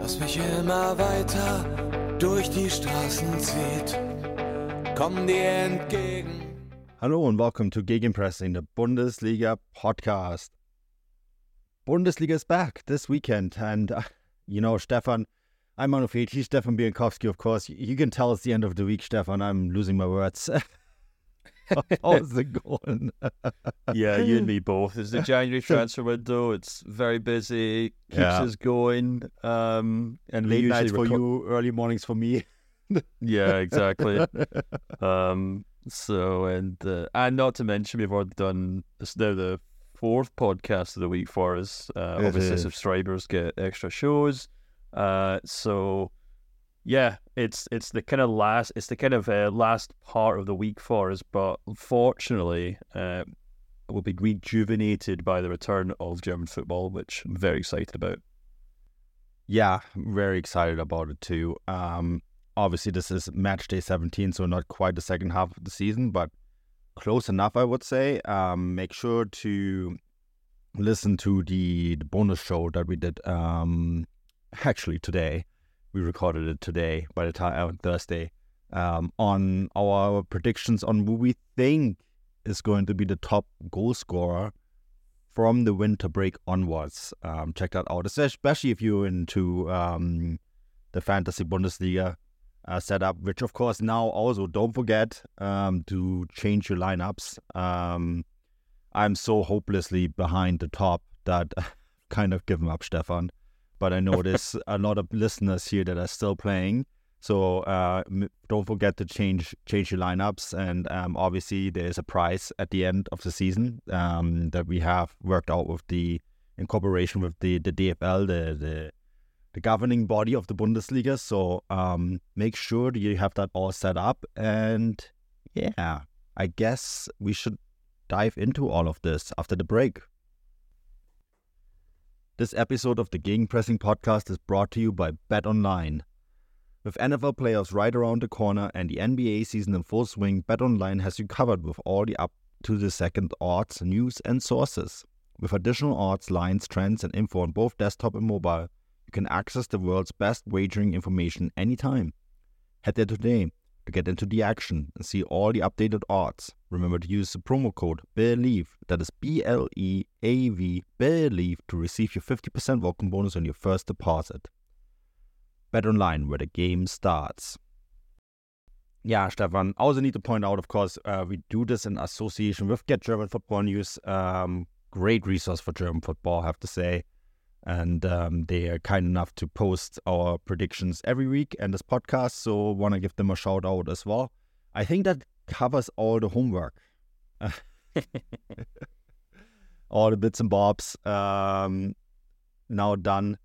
das mich immer weiter durch die Straßen zieht. Komm dir entgegen. Hallo und welcome to Gegenpressing, the Bundesliga podcast. Bundesliga is back this weekend and you know, Stefan, I'm on a feed. He's Stefan Biankowski, of course. You can tell it's the end of the week, Stefan. I'm losing my words. How's it going? Yeah, you and me both. It's the January transfer window. It's very busy. Keeps us going. And late nights for you, early mornings for me. Yeah, exactly. And not to mention, we've already done the fourth podcast of the week for us. Obviously, subscribers get extra shows. It's the kind of last part of the week for us. But fortunately, we'll be rejuvenated by the return of German football, which I'm very excited about. Yeah, I'm very excited about it too. Obviously, this is match day 17, so not quite the second half of the season, but close enough, I would say. Make sure to listen to the bonus show that we did actually today. We recorded it today by the time on Thursday on our predictions on who we think is going to be the top goal scorer from the winter break onwards. Check that out, especially if you're into the Fantasy Bundesliga setup, which of course now also don't forget to change your lineups. I'm so hopelessly behind the top that I've kind of given up, Stefan. But I know there's a lot of listeners here that are still playing, so don't forget to change your lineups. And obviously there is a prize at the end of the season that we have worked out in cooperation with the DFL, the governing body of the Bundesliga. So make sure that you have that all set up. And yeah, I guess we should dive into all of this after the break. This episode of the Gegenpressing podcast is brought to you by BetOnline. With NFL playoffs right around the corner and the NBA season in full swing, BetOnline has you covered with all the up-to-the-second odds, news, and sources. With additional odds, lines, trends, and info on both desktop and mobile, you can access the world's best wagering information anytime. Head there today to get into the action and see all the updated odds. Remember to use the promo code BLEAV, that is BLEAV, BLEAV, to receive your 50% welcome bonus on your first deposit. BetOnline, where the game starts. Yeah, Stefan, I also need to point out, of course, we do this in association with Get German Football News. Great resource for German football, I have to say. And they are kind enough to post our predictions every week and this podcast, so want to give them a shout out as well. I think that covers all the homework. All the bits and bobs now done.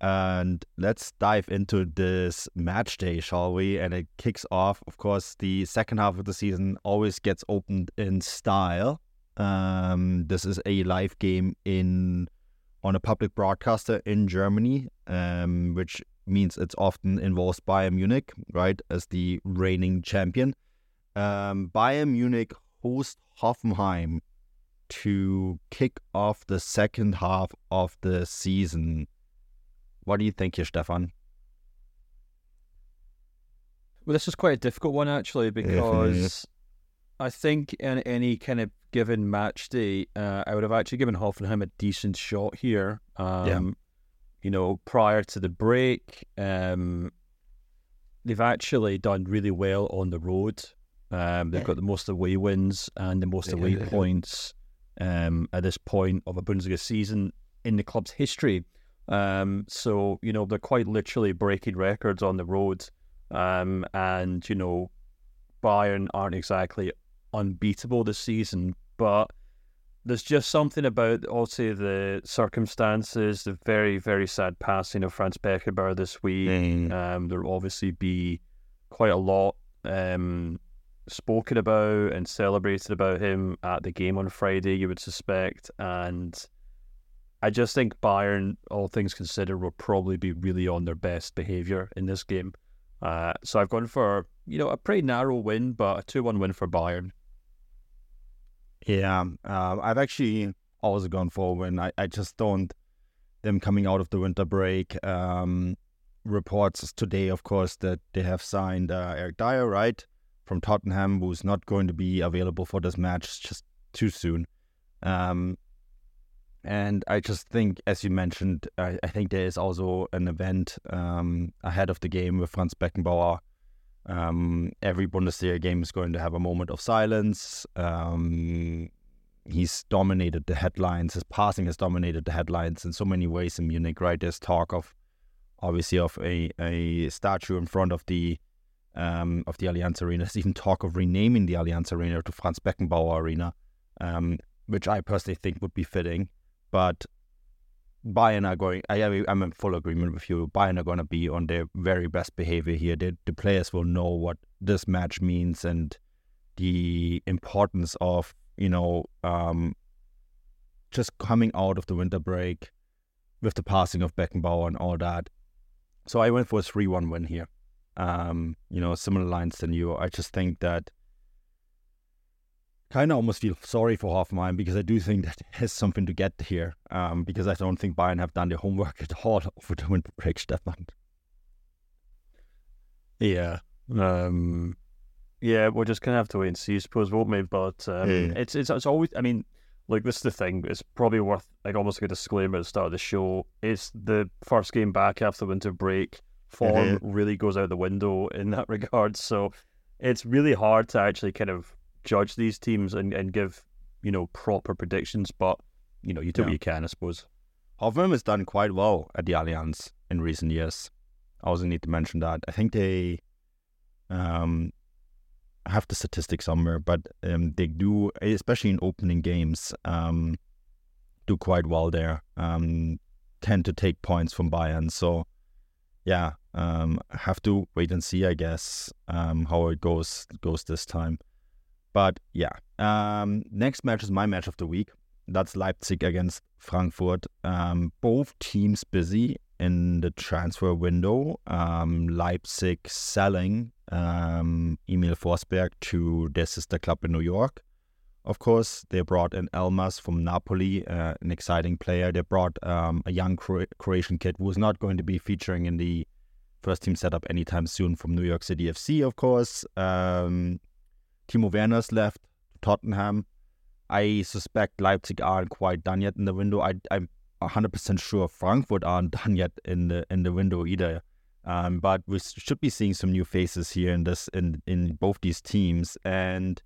And let's dive into this match day, shall we? And it kicks off, of course, the second half of the season always gets opened in style. This is a live game on a public broadcaster in Germany, which means it's often involves Bayern Munich, right, as the reigning champion. Bayern Munich host Hoffenheim to kick off the second half of the season. What do you think here, Stefan? Well, this is quite a difficult one, actually, because I think in any kind of given match day, I would have actually given Hoffenheim a decent shot here. You know, prior to the break, they've actually done really well on the road. They've got the most away wins and the most away points at this point of a Bundesliga season in the club's history. So, you know, they're quite literally breaking records on the road. And, you know, Bayern aren't exactly unbeatable this season, but There's just something about, obviously, the circumstances, the very, very sad passing of Franz Beckenbauer this week. There will obviously be quite a lot spoken about and celebrated about him at the game on Friday, you would suspect. And I just think Bayern, all things considered, will probably be really on their best behaviour in this game. So I've gone for, you know, a pretty narrow win, but a 2-1 win for Bayern. Yeah, I've actually also gone for a win. I just don't, them coming out of the winter break, reports today, of course, that they have signed Eric Dier, right, from Tottenham, who's not going to be available for this match. It's just too soon. And I just think, as you mentioned, I think there is also an event ahead of the game with Franz Beckenbauer. Every Bundesliga game is going to have a moment of silence. He's dominated the headlines. His passing has dominated the headlines in so many ways in Munich, right? There's talk of, obviously, of a statue in front of the Allianz Arena. There's even talk of renaming the Allianz Arena to Franz Beckenbauer Arena, which I personally think would be fitting. But Bayern are going, I'm in full agreement with you. Bayern are going to be on their very best behavior here. The players will know what this match means and the importance of, you know, just coming out of the winter break with the passing of Beckenbauer and all that. So I went for a 3-1 win here. You know, similar lines than you. I just think that kind of almost feel sorry for Hoffenheim because I do think that has something to get here because I don't think Bayern have done their homework at all over the winter break, Stefan. Yeah. Yeah, we're just going to have to wait and see, I suppose, won't we? But it's always, I mean, like, this is the thing. It's probably worth, like, almost like a disclaimer at the start of the show. It's the first game back after the winter break. Form really goes out the window in that regard. So it's really hard to actually kind of judge these teams and give, you know, proper predictions, but, you know, you do what you can, I suppose. Hoffenheim has done quite well at the Allianz in recent years. I also need to mention that. I think they have the statistics somewhere, but they do, especially in opening games, do quite well there, tend to take points from Bayern. So, yeah, have to wait and see, I guess, how it goes this time. But yeah, next match is my match of the week. That's Leipzig against Frankfurt. Both teams busy in the transfer window. Leipzig selling Emil Forsberg to their sister club in New York. Of course, they brought in Elmas from Napoli, an exciting player. They brought a young Croatian kid who is not going to be featuring in the first team setup anytime soon from New York City FC, of course. Timo Werner's left to Tottenham. I suspect Leipzig aren't quite done yet in the window. I'm 100% sure Frankfurt aren't done yet in the window either. But we should be seeing some new faces here in both these teams, and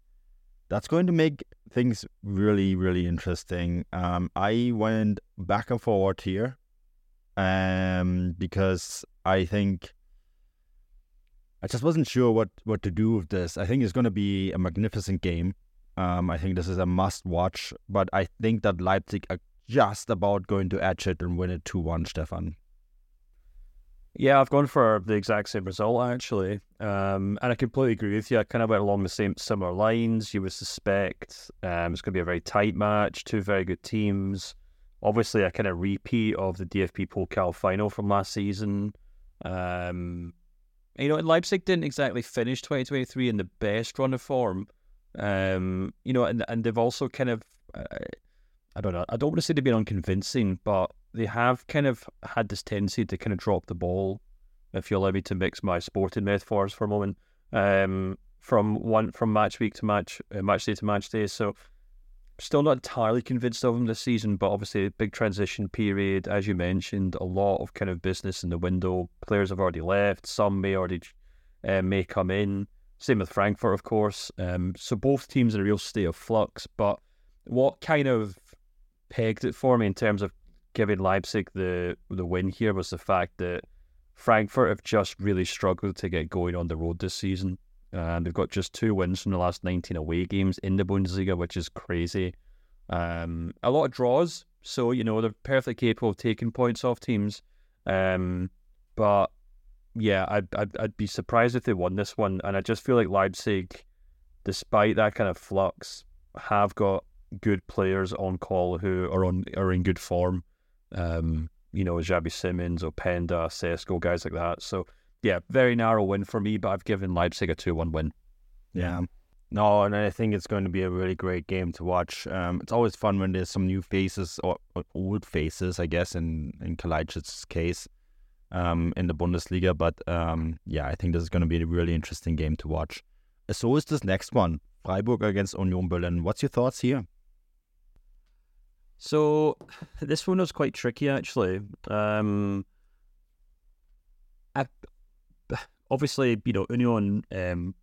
that's going to make things really, really interesting. I went back and forward here, because I think I just wasn't sure what to do with this. I think it's going to be a magnificent game. I think this is a must-watch, but I think that Leipzig are just about going to edge it and win it 2-1, Stefan. Yeah, I've gone for the exact same result, actually. And I completely agree with you. I kind of went along the same similar lines. You would suspect it's going to be a very tight match, two very good teams. Obviously, a kind of repeat of the DFB Pokal final from last season. You know, Leipzig didn't exactly finish 2023 in the best run of form. You know, and they've also kind of, I don't know, I don't want to say they've been unconvincing, but they have kind of had this tendency to kind of drop the ball, if you allow me to mix my sporting metaphors for a moment, from match week to match day to match day. So, still not entirely convinced of them this season, but obviously a big transition period, as you mentioned, a lot of kind of business in the window. Players have already left. Some may already may come in. Same with Frankfurt, of course. So both teams in a real state of flux. But what kind of pegged it for me in terms of giving Leipzig the win here was the fact that Frankfurt have just really struggled to get going on the road this season. They've got just 2 wins from the last 19 away games in the Bundesliga, which is crazy. A lot of draws, so, you know, they're perfectly capable of taking points off teams. But yeah, I'd be surprised if they won this one. And I just feel like Leipzig, despite that kind of flux, have got good players on call who are in good form. You know, Xabi Simons, Openda, Sesco, guys like that. So yeah, very narrow win for me, but I've given Leipzig a 2-1 win. Yeah. No, and I think it's going to be a really great game to watch. It's always fun when there's some new faces, or old faces, I guess, in Kalajdzic's case, in the Bundesliga. But yeah, I think this is going to be a really interesting game to watch. So is this next one, Freiburg against Union Berlin. What's your thoughts here? So this one was quite tricky, actually. Obviously, you know, Union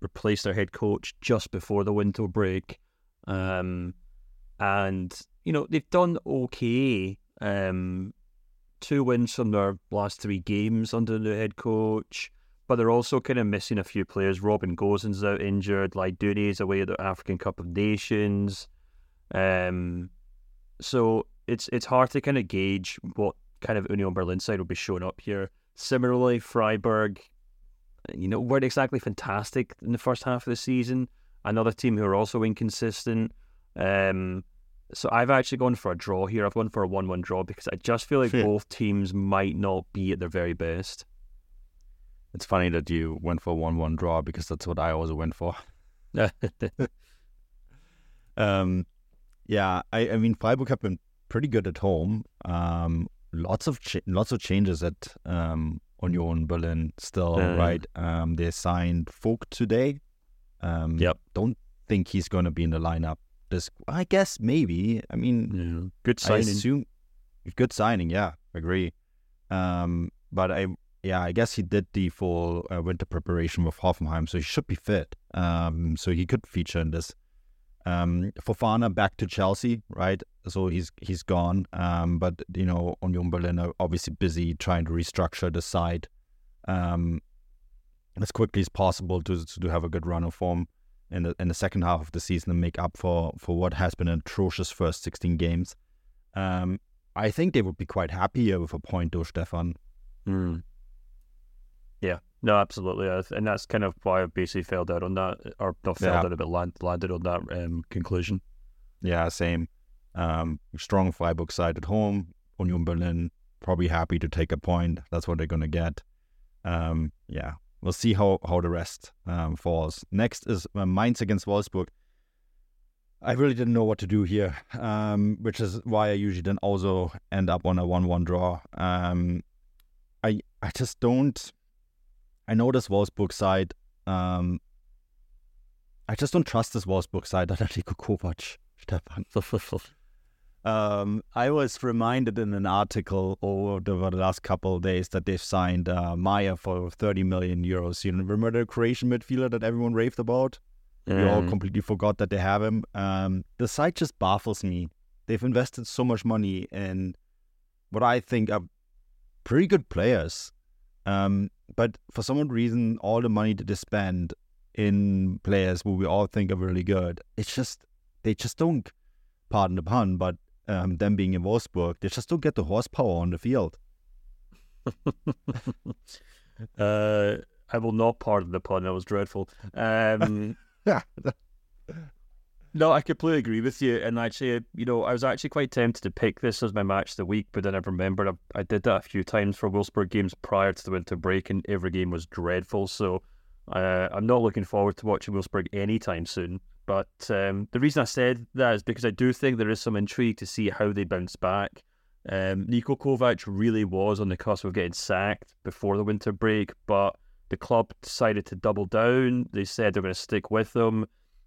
replaced their head coach just before the winter break. And, you know, they've done okay. 2 wins from their last 3 games under the head coach. But they're also kind of missing a few players. Robin Gosen's out injured. Laiduni is away at the African Cup of Nations. So it's hard to kind of gauge what kind of Union Berlin side will be showing up here. Similarly, Freiburg, you know, weren't exactly fantastic in the first half of the season. Another team who are also inconsistent. So I've actually gone for a draw here. I've gone for a 1-1 draw because I just feel like both teams might not be at their very best. It's funny that you went for a 1-1 draw because that's what I also went for. Yeah, I mean, Freiburg have been pretty good at home. Lots of changes at Union Berlin still, right? They signed Vogt today. Don't think he's going to be in the lineup. I guess maybe. I mean, good signing. Good signing, yeah, agree. But I guess he did the full winter preparation with Hoffenheim, so he should be fit. So he could feature in this. Fofana back to Chelsea, right? So he's gone. But, you know, Union Berlin are obviously busy trying to restructure the side as quickly as possible to have a good run of form in the second half of the season and make up for what has been an atrocious first 16 games. I think they would be quite happy here with a point, though, Stefan. Yeah, no, absolutely. And that's kind of why I basically fell out on that, or not fell out, but landed on that conclusion. Yeah, same. Strong Freiburg side at home. Union Berlin probably happy to take a point. That's what they're going to get. Yeah, we'll see how the rest falls. Next is Mainz against Wolfsburg. I really didn't know what to do here, which is why I usually then also end up on a 1-1 draw. I just don't... I know this Wolfsburg side. I just don't trust this Wolfsburg side under Niko Kovac, Stefan. I was reminded in an article over the last couple of days that they've signed Maier for 30 million euros. You remember the Croatian midfielder that everyone raved about? We all completely forgot that they have him. The side just baffles me. They've invested so much money in what I think are pretty good players. But for some reason, all the money that they spend in players who we all think are really good, it's just, they just don't, pardon the pun, but them being in Wolfsburg, they just don't get the horsepower on the field. I will not pardon the pun, that was dreadful. No, I completely agree with you. And actually, you know, I was actually quite tempted to pick this as my match of the week, but then I remembered I did that a few times for Wolfsburg games prior to the winter break, and every game was dreadful. So I'm not looking forward to watching Wolfsburg anytime soon. But the reason I said that is because I do think there is some intrigue to see how they bounce back. Niko Kovac really was on the cusp of getting sacked before the winter break, but the club decided to double down. They said they're going to stick with them.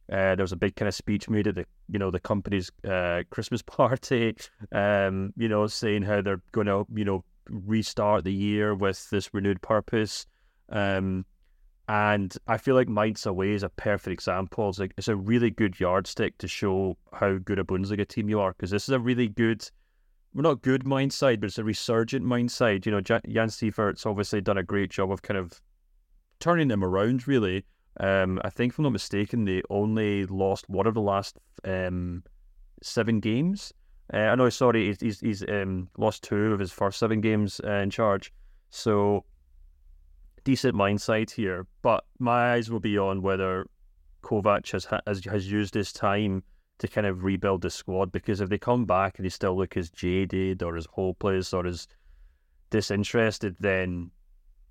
There was a big kind of speech made at the company's Christmas party, you know, saying how they're going to, you know, restart the year with this renewed purpose. And I feel like Mainz away is a perfect example. It's a really good yardstick to show how good a Bundesliga team you are, because this is a really good, well, not good Mainz side, but it's a resurgent Mainz side. You know, Jan Sievert's obviously done a great job of kind of turning them around, really. I think, if I'm not mistaken, they only lost one of the last 7 games. He's lost 2 of his first 7 games in charge. So decent mindset here, but my eyes will be on whether Kovac has used his time to kind of rebuild the squad, because if they come back and they still look as jaded or as hopeless or as disinterested, then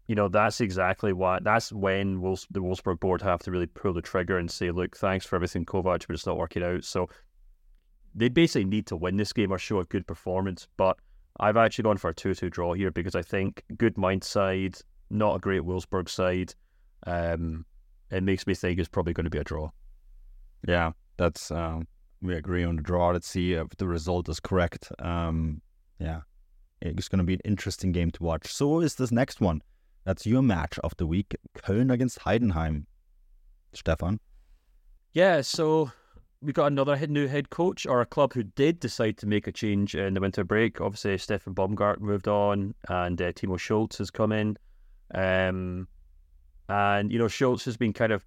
you know that's exactly why. That's when the Wolfsburg board have to really pull the trigger and say, "Look, thanks for everything, Kovac, but it's not working out." So they basically need to win this game or show a good performance. But I've actually gone for a 2-2 draw here, because I think good mind side, not a great Wolfsburg side. It makes me think it's probably going to be a draw. Yeah, that's we agree on the draw. Let's see if the result is correct. Yeah, it's going to be an interesting game to watch. So is this next one. That's your match of the week, Köln against Heidenheim. Stefan? Yeah, so we got another new head coach, or a club who did decide to make a change in the winter break. Obviously, Stefan Baumgart moved on, and Timo Schultz has come in. And you know, Schultz has been doing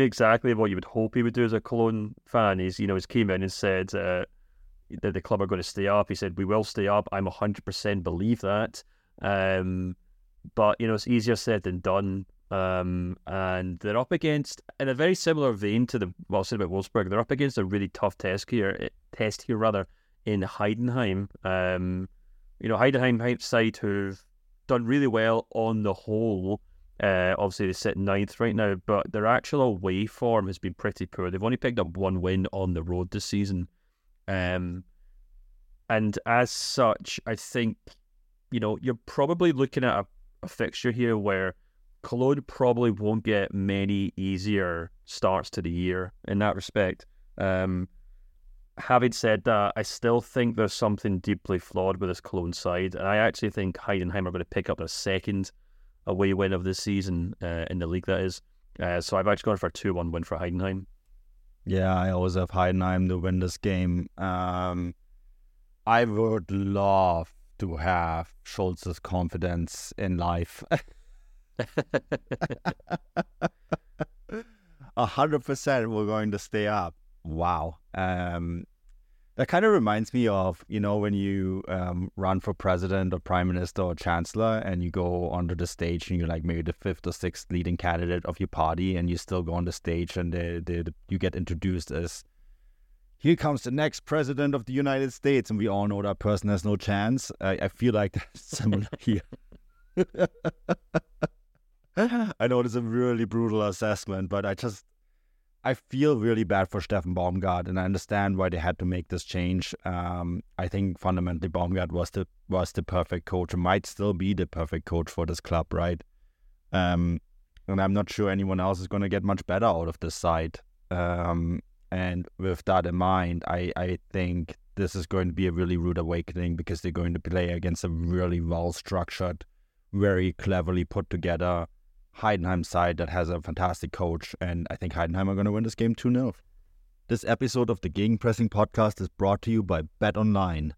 exactly what you would hope he would do as a Cologne fan. He's came in and said that the club are going to stay up. He said, "We will stay up." I'm 100% believe that. But you know, it's easier said than done. And they're up against, in a very similar vein to I said about Wolfsburg, they're up against a really tough test here in Heidenheim. You know, Heidenheim side who've done really well on the whole. Obviously, they sit 9th right now, but their actual away form has been pretty poor. They've only picked up 1 win on the road this season. And as such, I think, you know, you're probably looking at a fixture here where Cologne probably won't get many easier starts to the year in that respect. Having said that, I still think there's something deeply flawed with this Cologne side, and I actually think Heidenheim are going to pick up their 2nd away win of the season in the league, that is. So I've actually gone for a 2-1 win for Heidenheim. Yeah, I always have Heidenheim to win this game. I would love to have Schultz's confidence in life. 100% we're going to stay up. Wow. That kind of reminds me of, you know, when you run for president or prime minister or chancellor, and you go onto the stage and you're like maybe the 5th or 6th leading candidate of your party, and you still go on the stage and you get introduced as, "Here comes the next president of the United States," and we all know that person has no chance. I feel like that's similar here. I know it's a really brutal assessment, but I feel really bad for Stefan Baumgart, and I understand why they had to make this change. I think fundamentally Baumgart was the perfect coach, and might still be the perfect coach for this club, right? And I'm not sure anyone else is going to get much better out of this side. And with that in mind, I think this is going to be a really rude awakening, because they're going to play against a really well-structured, very cleverly put together Heidenheim side that has a fantastic coach, and I think Heidenheim are going to win this game 2-0. This episode of the Gegenpressing podcast is brought to you by BetOnline.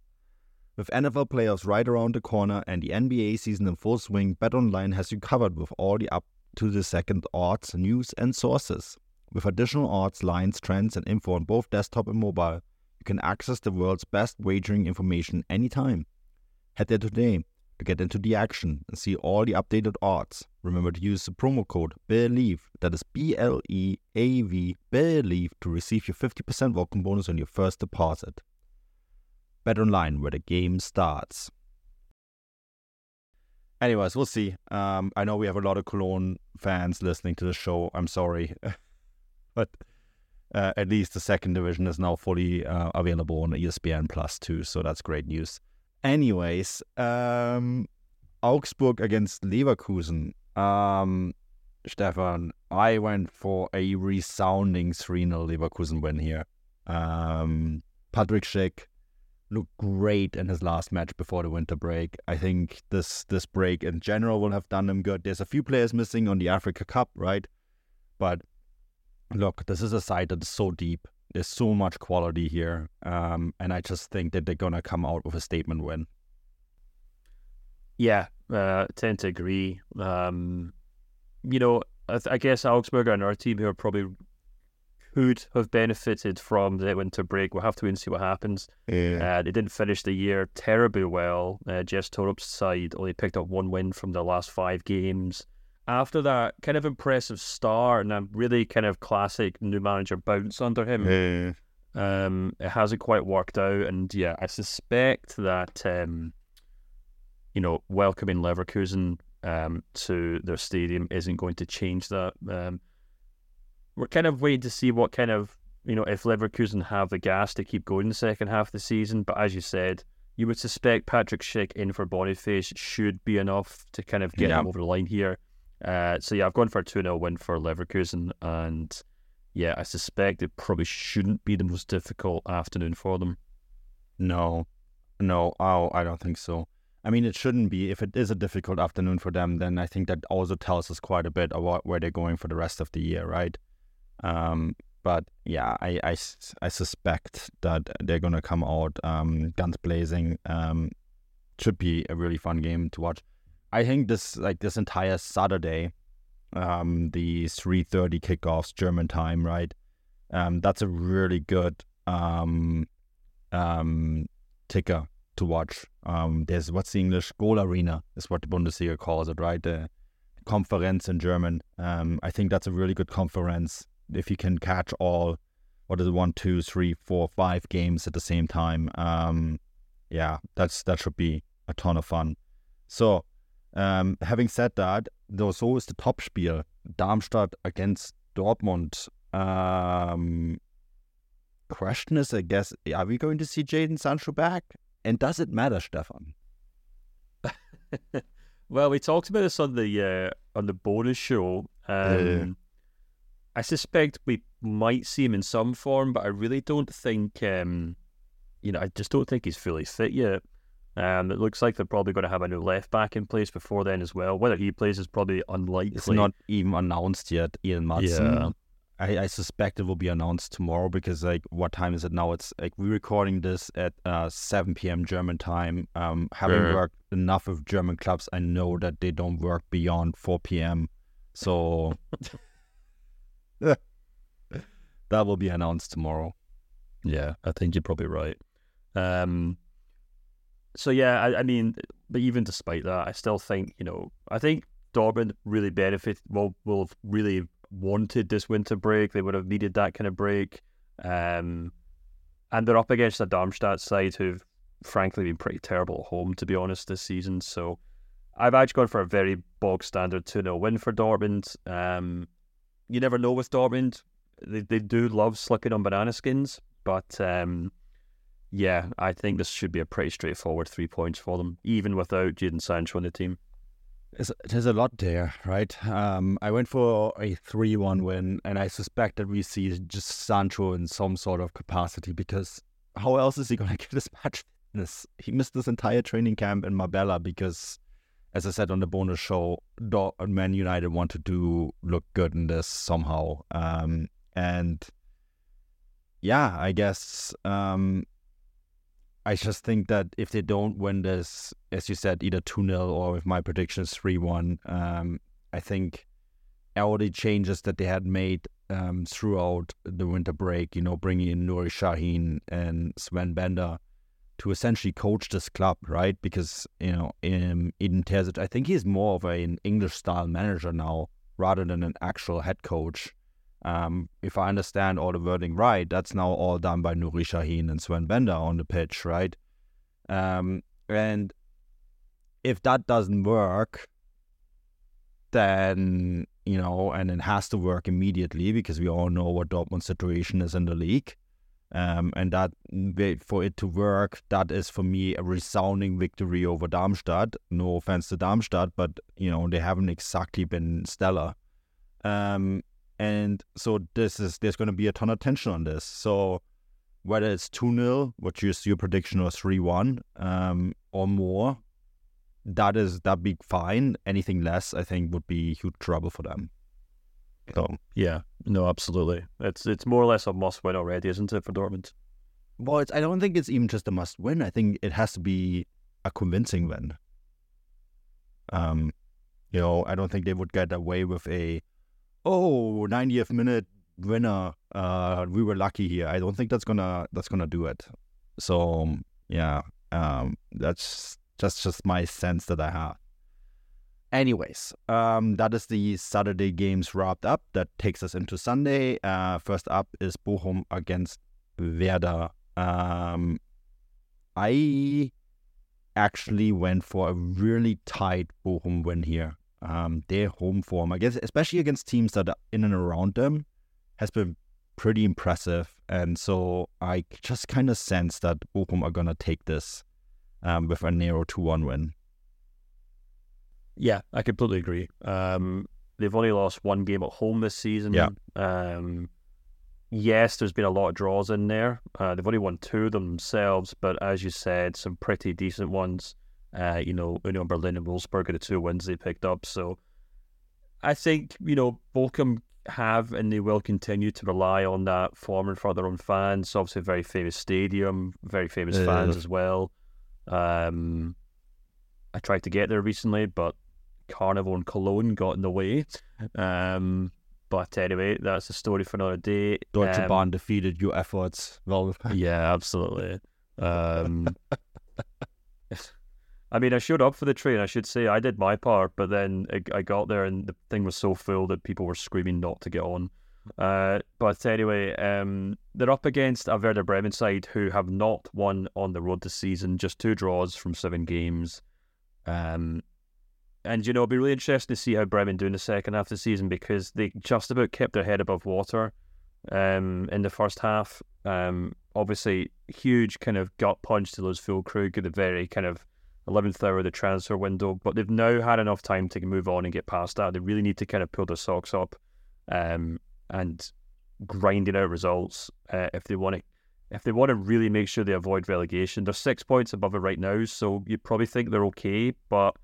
With NFL playoffs right around the corner and the NBA season in full swing, BetOnline has you covered with all the up-to-the-second odds, news, and sources. With additional odds, lines, trends, and info on both desktop and mobile, you can access the world's best wagering information anytime. Head there today to get into the action and see all the updated odds. Remember to use the promo code BLEAV, that is BLEAV, BLEAV, to receive your 50% welcome bonus on your first deposit. BetOnline, where the game starts. Anyways, we'll see. I know we have a lot of Cologne fans listening to the show. I'm sorry. But at least the 2nd division is now fully available on ESPN Plus too, so that's great news. Anyways, Augsburg against Leverkusen. Stefan, I went for a resounding 3-0 Leverkusen win here. Patrick Schick looked great in his last match before the winter break. I think this break in general will have done him good. There's a few players missing on the Africa Cup, right? But look, this is a side that's so deep. There's so much quality here, and I just think that they're going to come out with a statement win. Yeah, I tend to agree. You know, I guess Augsburg are another team who are probably could have benefited from the winter break. We'll have to wait and see what happens. Yeah. They didn't finish the year terribly well. Jess Torup's side only picked up one win from the last 5 games. After that, kind of impressive start and a really kind of classic new manager bounce under him. Yeah. It hasn't quite worked out, and yeah, I suspect that welcoming Leverkusen to their stadium isn't going to change that. We're kind of waiting to see what kind of, if Leverkusen have the gas to keep going the second half of the season. But as you said, you would suspect Patrick Schick in for Boniface should be enough to kind of get him over the line here. I've gone for a 2-0 win for Leverkusen, and yeah, I suspect it probably shouldn't be the most difficult afternoon for them. No, I don't think so. I mean, it shouldn't be. If it is a difficult afternoon for them, then I think that also tells us quite a bit about where they're going for the rest of the year, right? But yeah, I suspect that they're going to come out guns blazing. Should be a really fun game to watch. I think this entire Saturday, the 3:30 kickoffs German time, right? That's a really good ticker to watch. There's what's the English goal arena is what the Bundesliga calls it, right? The conference in German. I think that's a really good conference if you can catch all 1, 2, 3, 4, 5 games at the same time. That should be a ton of fun. So. Having said that, though, so is the Topspiel. Darmstadt against Dortmund. Question is, I guess, are we going to see Jadon Sancho back? And does it matter, Stefan? Well, we talked about this on the bonus show. I suspect we might see him in some form, but I really don't think, I just don't think he's fully fit yet. It looks like they're probably going to have a new left back in place before then as well. Whether he plays is probably unlikely. It's not even announced yet, Ian Madsen. Yeah. I suspect it will be announced tomorrow because, what time is it now? It's like we're recording this at 7 p.m. German time. Having worked enough with German clubs, I know that they don't work beyond 4 p.m. So that will be announced tomorrow. Yeah, I think you're probably right. But even despite that, I still think, I think Dortmund really benefited, will have really wanted this winter break. They would have needed that kind of break. And they're up against the Darmstadt side who've frankly been pretty terrible at home, to be honest, this season. So I've actually gone for a very bog standard 2-0 win for Dortmund. You never know with Dortmund. They do love slipping on banana skins, but... yeah, I think this should be a pretty straightforward 3 points for them, even without Jadon Sancho on the team. There's a lot there, right? I went for a 3-1 win, and I suspect that we see just Sancho in some sort of capacity, because how else is he going to get his match fitness? He missed this entire training camp in Marbella because, as I said on the bonus show, Man United want to look good in this somehow. I guess... I just think that if they don't win this, as you said, either 2-0 or with my predictions 3-1, I think all the changes that they had made throughout the winter break, bringing in Nuri Şahin and Sven Bender to essentially coach this club, right? Because, Edin Terzic, I think he's more of an English-style manager now rather than an actual head coach. If I understand all the wording right, that's now all done by Nuri Şahin and Sven Bender on the pitch, right? And if that doesn't work, then, and it has to work immediately because we all know what Dortmund's situation is in the league. And that for it to work, that is for me a resounding victory over Darmstadt. No offense to Darmstadt, but, they haven't exactly been stellar. And so there's going to be a ton of tension on this. So whether it's 2-0, which is your prediction, or 3-1 or more, that'd be fine. Anything less, I think, would be huge trouble for them. So yeah, no, absolutely. It's more or less a must win already, isn't it, for Dortmund? Well, I don't think it's even just a must win. I think it has to be a convincing win. I don't think they would get away with 90th minute winner. We were lucky here. I don't think that's gonna do it. So yeah, that's just my sense that I have. Anyways, that is the Saturday games wrapped up. That takes us into Sunday. First up is Bochum against Werder. I actually went for a really tight Bochum win here. Their home form, I guess, especially against teams that are in and around them, has been pretty impressive. And so I just kind of sense that Bochum are going to take this with a narrow 2-1 win. Yeah, I completely agree. They've only lost one game at home this season. Yeah. Yes, there's been a lot of draws in there. They've only won two of themselves, but as you said, some pretty decent ones. Union Berlin and Wolfsburg are the two wins they picked up. So I think, Bochum have and they will continue to rely on that form in front of their own fans. Obviously, a very famous stadium, very famous fans as well. I tried to get there recently, but Carnival in Cologne got in the way. But anyway, that's a story for another day. Deutsche Bahn defeated your efforts. Well, yeah, absolutely. I mean, I showed up for the train. I should say I did my part, but then I got there and the thing was so full that people were screaming not to get on. But anyway, they're up against a Werder Bremen side who have not won on the road this season, just 2 draws from 7 games. And, it'll be really interesting to see how Bremen do in the second half of the season because they just about kept their head above water in the first half. Obviously, huge kind of gut punch to Lars Füllkrug at the very kind of 11th hour of the transfer window, but they've now had enough time to move on and get past that. They really need to kind of pull their socks up and grinding out results if they want to really make sure they avoid relegation. They're 6 points above it right now, so you probably think they're okay, but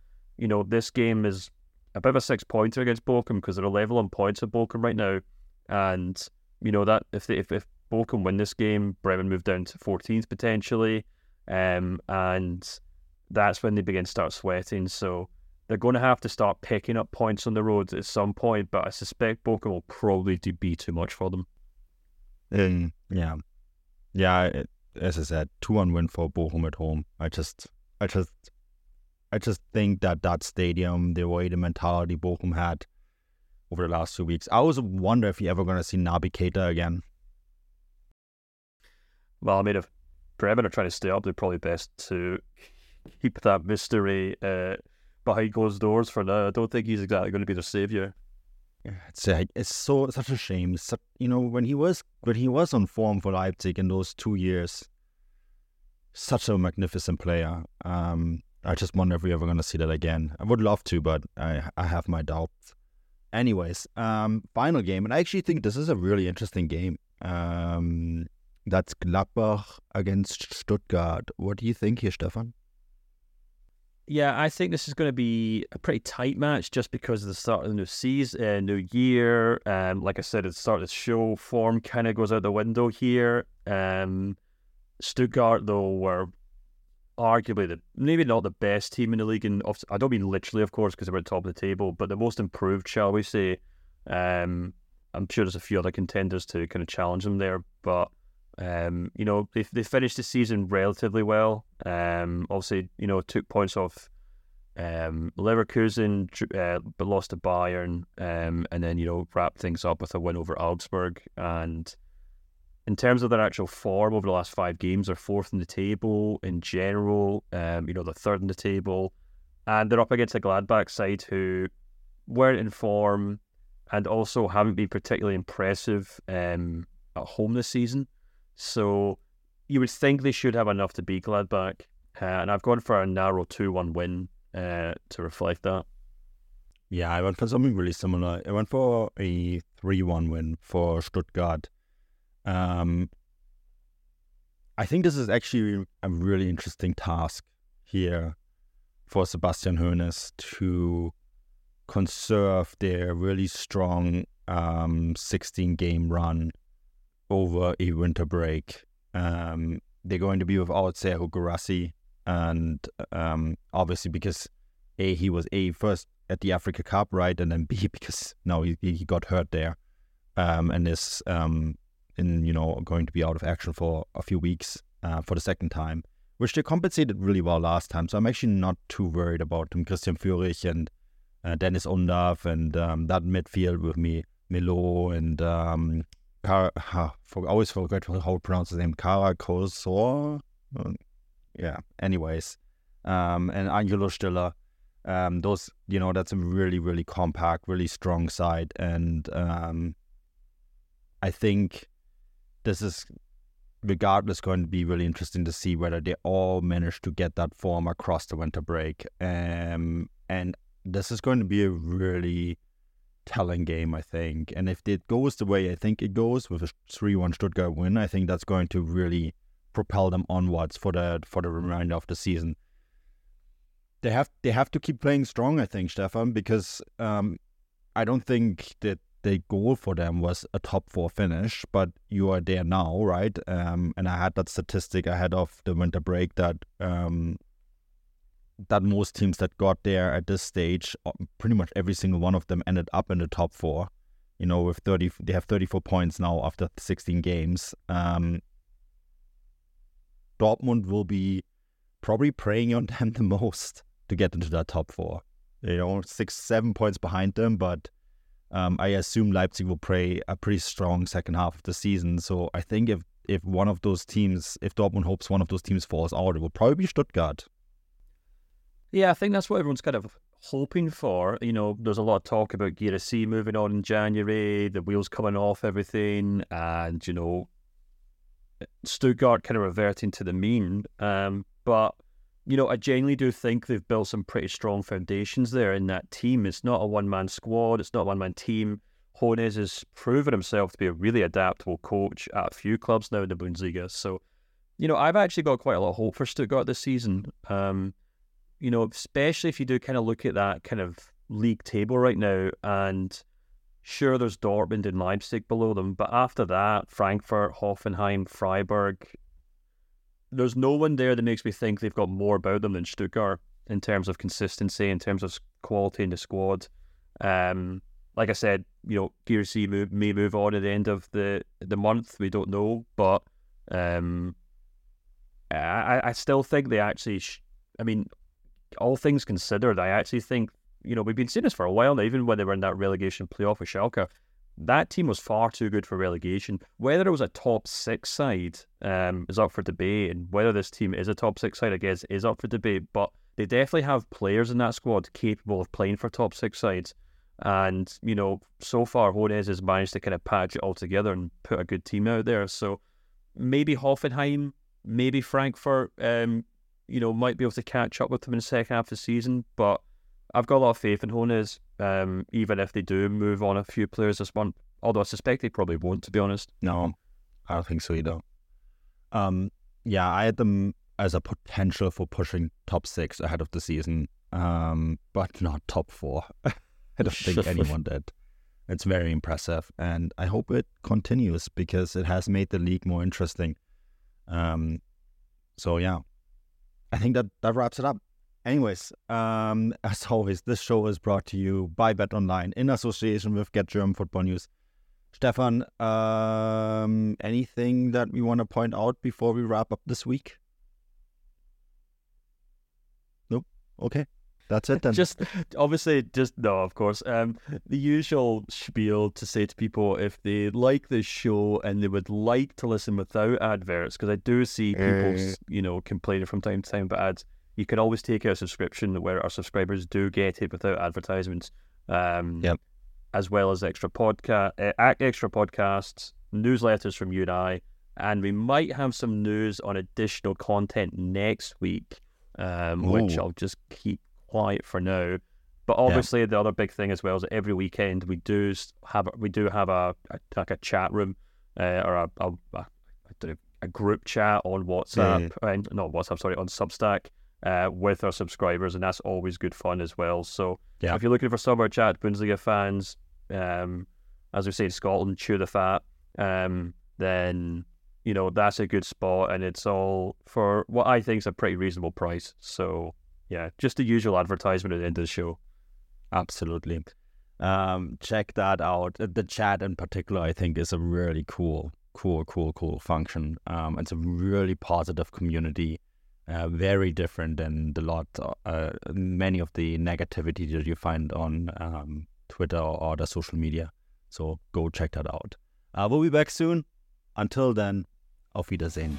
this game is a bit of a 6-pointer against Bochum because they're a level on points with Bochum right now, and that if Bochum win this game, Bremen move down to 14th potentially, and that's when they start sweating. So they're going to have to start picking up points on the road at some point, but I suspect Bochum will probably be too much for them. As I said, 2-1 win for Bochum at home. I just think that stadium, the way the mentality Bochum had over the last 2 weeks, I always wonder if you're ever going to see Naby Keita again. Well, I mean, if Bremen are trying to stay up, they're probably best to keep that mystery behind closed doors for now. I don't think he's exactly going to be the saviour. It's such a shame. It's such, when he was on form for Leipzig in those 2 years, such a magnificent player. I just wonder if we're ever going to see that again. I would love to, but I have my doubts. Anyways, final game, and I actually think this is a really interesting game. That's Gladbach against Stuttgart. What do you think here, Stefan? Yeah, I think this is going to be a pretty tight match just because of the start of the new season, new year. Like I said at the start of the show, form kind of goes out the window here. Stuttgart, though, were arguably maybe not the best team in the league. And I don't mean literally, of course, because they were at the top of the table, but the most improved, shall we say. I'm sure there's a few other contenders to kind of challenge them there, but they finished the season relatively well. Obviously, took points off Leverkusen, but lost to Bayern, and then, wrapped things up with a win over Augsburg. And in terms of their actual form over the last 5 games, they're 4th in the table in general. They're 3rd in the table. And they're up against a Gladbach side who weren't in form and also haven't been particularly impressive at home this season. So you would think they should have enough to beat Gladbach. And I've gone for a narrow 2-1 win to reflect that. Yeah, I went for something really similar. I went for a 3-1 win for Stuttgart. I think this is actually a really interesting task here for Sebastian Hoeneß to conserve their really strong 16-game run over a winter break. They're going to be without Serhou Guirassy, and obviously because A, he was first at the Africa Cup, right, and then B, because now he got hurt there. and is going to be out of action for a few weeks for the second time, which they compensated really well last time. So I'm actually not too worried about them. Christian Führig and Dennis Undav and that midfield with me, Melo and I always forget how to pronounce his name, Karakosor. Yeah, anyways. And Angelo Stiller. Those, that's a really, really compact, really strong side. And I think this is, regardless, going to be really interesting to see whether they all manage to get that form across the winter break. And this is going to be a really telling game, I think. And if it goes the way I think it goes, with a 3-1 Stuttgart win, I think that's going to really propel them onwards for the remainder of the season. They have to keep playing strong, I think, Stefan, because I don't think that the goal for them was a top four finish, but you are there now, right? And I had that statistic ahead of the winter break that that most teams that got there at this stage, pretty much every single one of them ended up in the top four. With they have 34 points now after 16 games. Dortmund will be probably preying on them the most to get into that top four. 6-7 points behind them, but I assume Leipzig will play a pretty strong second half of the season. So I think if one of those teams, if Dortmund hopes one of those teams falls out, it will probably be Stuttgart. Yeah, I think that's what everyone's kind of hoping for. There's a lot of talk about Guirassy moving on in January, the wheels coming off everything, and, Stuttgart kind of reverting to the mean. But, I genuinely do think they've built some pretty strong foundations there in that team. It's not a one-man squad. It's not a one-man team. Hoeneß has proven himself to be a really adaptable coach at a few clubs now in the Bundesliga. So, I've actually got quite a lot of hope for Stuttgart this season. Especially if you do kind of look at that kind of league table right now, and sure, there's Dortmund and Leipzig below them, but after that, Frankfurt, Hoffenheim, Freiburg, there's no one there that makes me think they've got more about them than Stuttgart in terms of consistency, in terms of quality in the squad. Like I said, Guirassy may move on at the end of the month, we don't know, but I still think they actually, all things considered, I actually think, we've been seeing this for a while now, even when they were in that relegation playoff with Schalke, that team was far too good for relegation. Whether it was a top six side is up for debate, and whether this team is a top six side, I guess, is up for debate, but they definitely have players in that squad capable of playing for top six sides. And, so far, Hoeneß has managed to kind of patch it all together and put a good team out there. So maybe Hoffenheim, maybe Frankfurt, might be able to catch up with them in the second half of the season, but I've got a lot of faith in Hoeneß, even if they do move on a few players this month, although I suspect they probably won't, to be honest. No, I don't think so either. Yeah, I had them as a potential for pushing top six ahead of the season, but not top four. I don't think anyone did. It's very impressive, and I hope it continues because it has made the league more interesting. So yeah, I think that wraps it up. Anyways, as always, this show is brought to you by BetOnline in association with Get German Football News. Stefan, anything that we want to point out before we wrap up this week? Nope. Okay. That's it then. No, of course. The usual spiel to say to people if they like this show and they would like to listen without adverts, because I do see people, complaining from time to time about ads. You can always take out a subscription where our subscribers do get it without advertisements, as well as extra podcasts, newsletters from you and I, and we might have some news on additional content next week, which I'll just keep quiet for now. But obviously the other big thing as well is that every weekend we do have a chat room or a group chat on WhatsApp on Substack with our subscribers, and that's always good fun as well. So if you're looking for summer chat, Bundesliga fans, as we say in Scotland, chew the fat, then that's a good spot, and it's all for what I think is a pretty reasonable price. So yeah, just the usual advertisement at the end of the show. Absolutely. Check that out. The chat in particular, I think, is a really cool function. It's a really positive community, very different than many of the negativity that you find on Twitter or other social media. So go check that out. We'll be back soon. Until then, auf Wiedersehen.